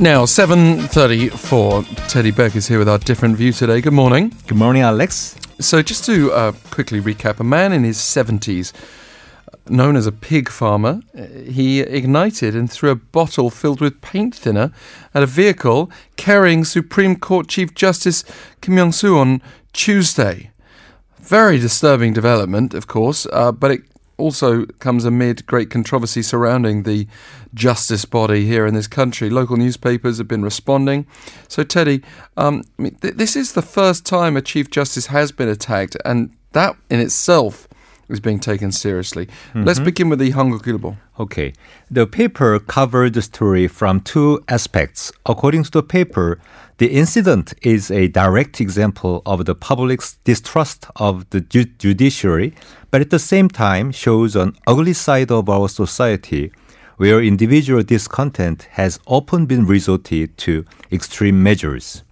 Now, 7.34, Teddy Beck is here with our Different View today. Good morning. Good morning, Alex. So just to quickly recap, a man in his 70s, known as a pig farmer, he ignited and threw a bottle filled with paint thinner at a vehicle carrying Supreme Court Chief Justice Kim Myung-soo on Tuesday. Very disturbing development, of course, but it also comes amid great controversy surrounding the justice body here in this country. Local newspapers have been responding. So, Teddy, this is the first time a Chief Justice has been attacked, and that in itself is being taken seriously. Mm-hmm. Let's begin with the Hankook Ilbo. Okay. The paper covered the story from two aspects. According to the paper, the incident is a direct example of the public's distrust of the judiciary, but at the same time shows an ugly side of our society where individual discontent has often been resorted to extreme measures.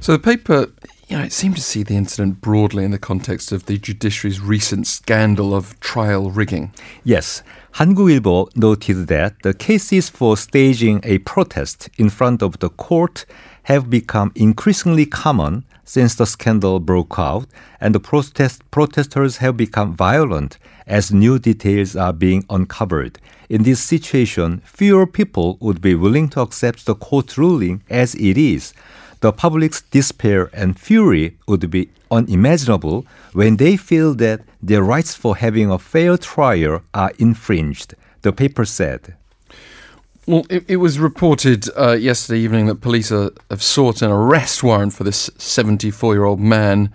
So the paper, it seemed to see the incident broadly in the context of the judiciary's recent scandal of trial rigging. Yes, Hankook Ilbo noted that the cases for staging a protest in front of the court have become increasingly common since the scandal broke out, and the protesters have become violent as new details are being uncovered. In this situation, fewer people would be willing to accept the court ruling as it is. The public's despair and fury would be unimaginable when they feel that their rights for having a fair trial are infringed, the paper said. Well, it was reported yesterday evening that police have sought an arrest warrant for this 74-year-old man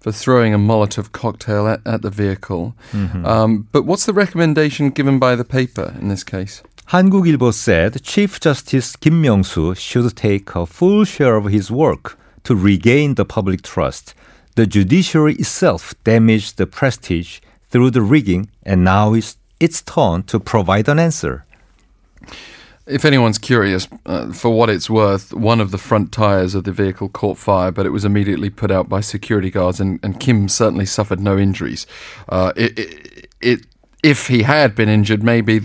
for throwing a Molotov cocktail at the vehicle. Mm-hmm. But what's the recommendation given by the paper in this case? Hankook Ilbo said Chief Justice Kim Myung-soo should take a full share of his work to regain the public trust. The judiciary itself damaged the prestige through the rigging, and now it's turn to provide an answer. If anyone's curious, for what it's worth, one of the front tires of the vehicle caught fire, but it was immediately put out by security guards, and Kim certainly suffered no injuries. If he had been injured, maybe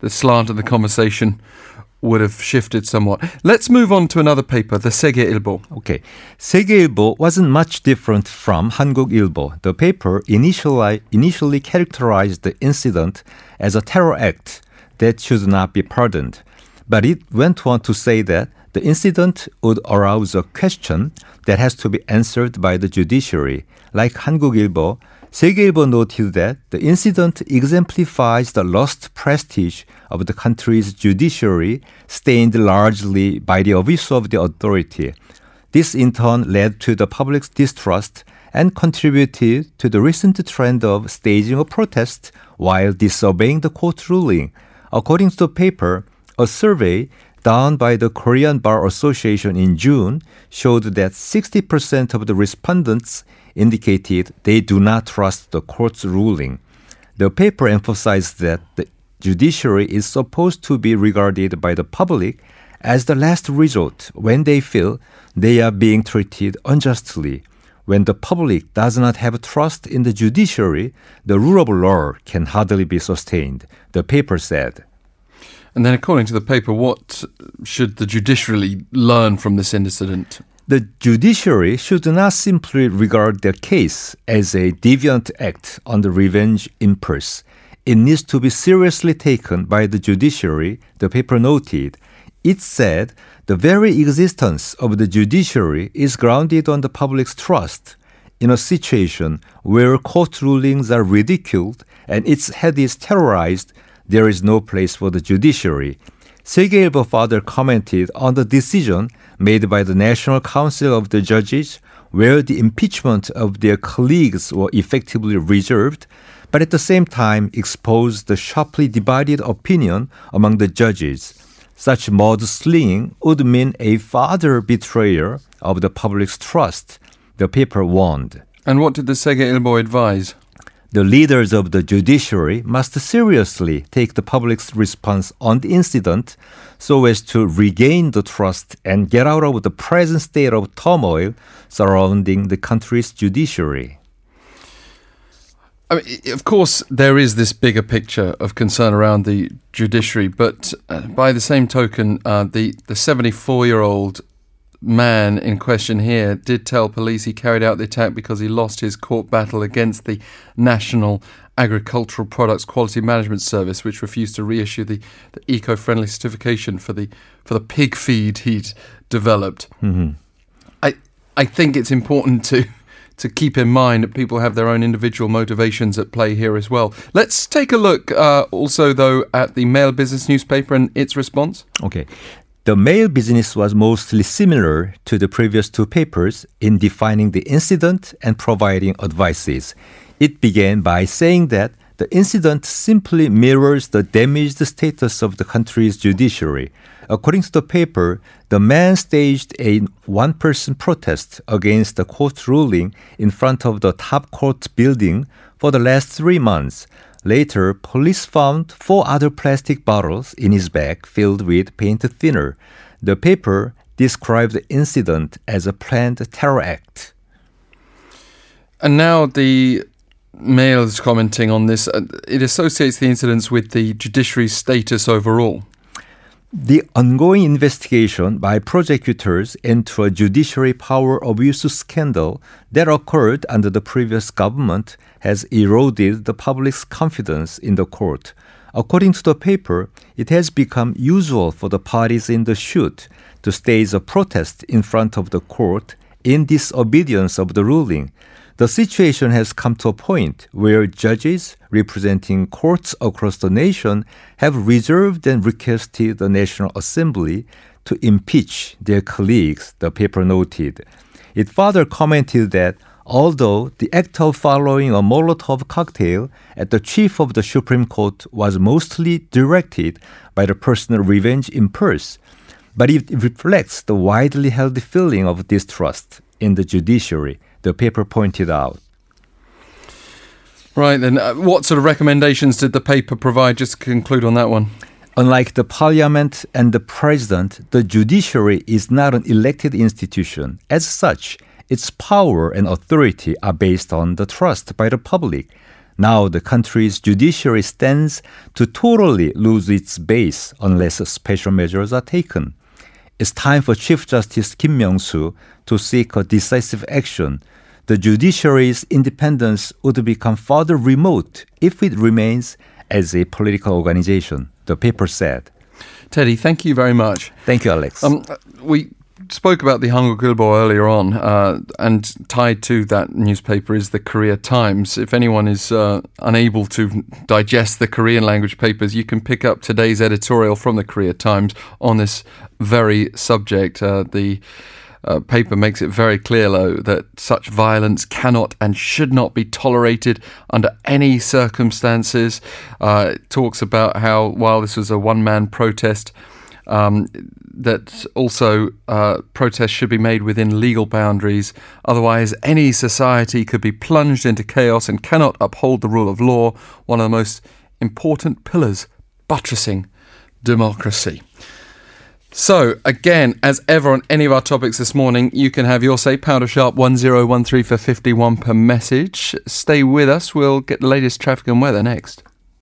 the slant of the conversation would have shifted somewhat. Let's move on to another paper, the Segye Ilbo. Okay. Segye Ilbo wasn't much different from Hankook Ilbo. The paper initially characterized the incident as a terror act that should not be pardoned. But it went on to say that the incident would arouse a question that has to be answered by the judiciary. Like Hankook Ilbo, Segye Ilbo noted that the incident exemplifies the lost prestige of the country's judiciary, stained largely by the abuse of the authority. This in turn led to the public's distrust and contributed to the recent trend of staging a protest while disobeying the court ruling. According to the paper, a survey done by the Korean Bar Association in June showed that 60% of the respondents indicated they do not trust the court's ruling. The paper emphasized that the judiciary is supposed to be regarded by the public as the last resort when they feel they are being treated unjustly. When the public does not have trust in the judiciary, the rule of law can hardly be sustained, the paper said. And then according to the paper, what should the judiciary learn from this incident? The judiciary should not simply regard their case as a deviant act on the revenge impulse. It needs to be seriously taken by the judiciary, the paper noted. It said the very existence of the judiciary is grounded on the public's trust. In a situation where court rulings are ridiculed and its head is terrorized, there is no place for the judiciary. Segye Ilbo further commented on the decision made by the National Council of the Judges, where the impeachment of their colleagues were effectively reserved, but at the same time exposed the sharply divided opinion among the judges. Such mudslinging would mean a further betrayal of the public's trust, the paper warned. And what did the Segye Ilbo advise? The leaders of the judiciary must seriously take the public's response on the incident so as to regain the trust and get out of the present state of turmoil surrounding the country's judiciary. I mean, of course, there is this bigger picture of concern around the judiciary, but by the same token, the 74-year-old man in question here did tell police he carried out the attack because he lost his court battle against the National Agricultural Products Quality Management Service, which refused to reissue the eco-friendly certification for the pig feed he'd developed. Mm-hmm. I think it's important to keep in mind that people have their own individual motivations at play here as well. Let's take a look also, though, at the Mail Business newspaper and its response. Okay. The Mail Business was mostly similar to the previous two papers in defining the incident and providing advices. It began by saying that the incident simply mirrors the damaged status of the country's judiciary. According to the paper, the man staged a one-person protest against the court ruling in front of the top court building for the last 3 months. Later, police found 4 other plastic bottles in his bag filled with paint thinner. The paper described the incident as a planned terror act. And now the Mail is commenting on this. It associates the incidents with the judiciary's status overall. The ongoing investigation by prosecutors into a judiciary power abuse scandal that occurred under the previous government has eroded the public's confidence in the court. According to the paper, it has become usual for the parties in the suit to stage a protest in front of the court in disobedience of the ruling. The situation has come to a point where judges representing courts across the nation have reserved and requested the National Assembly to impeach their colleagues, the paper noted. It further commented that although the act of following a Molotov cocktail at the chief of the Supreme Court was mostly directed by the personal revenge impulse, but it reflects the widely held feeling of distrust in the judiciary, the paper pointed out. Right, then, what sort of recommendations did the paper provide? Just to conclude on that one. Unlike the parliament and the president, the judiciary is not an elected institution. As such, its power and authority are based on the trust by the public. Now the country's judiciary stands to totally lose its base unless special measures are taken. It's time for Chief Justice Kim Myung-soo to seek a decisive action. The judiciary's independence would become further remote if it remains as a political organization, the paper said. Teddy, thank you very much. Thank you, Alex. We spoke about the Hankook Ilbo earlier on, and tied to that newspaper is the Korea Times. If anyone is unable to digest the Korean language papers, you can pick up today's editorial from the Korea Times on this very subject. The paper makes it very clear, though, that such violence cannot and should not be tolerated under any circumstances. It talks about how, while this was a one-man protest, that also protests should be made within legal boundaries. Otherwise, any society could be plunged into chaos and cannot uphold the rule of law, one of the most important pillars buttressing democracy. So, again, as ever on any of our topics this morning, you can have your say, ##1013 for 51 per message. Stay with us. We'll get the latest traffic and weather next.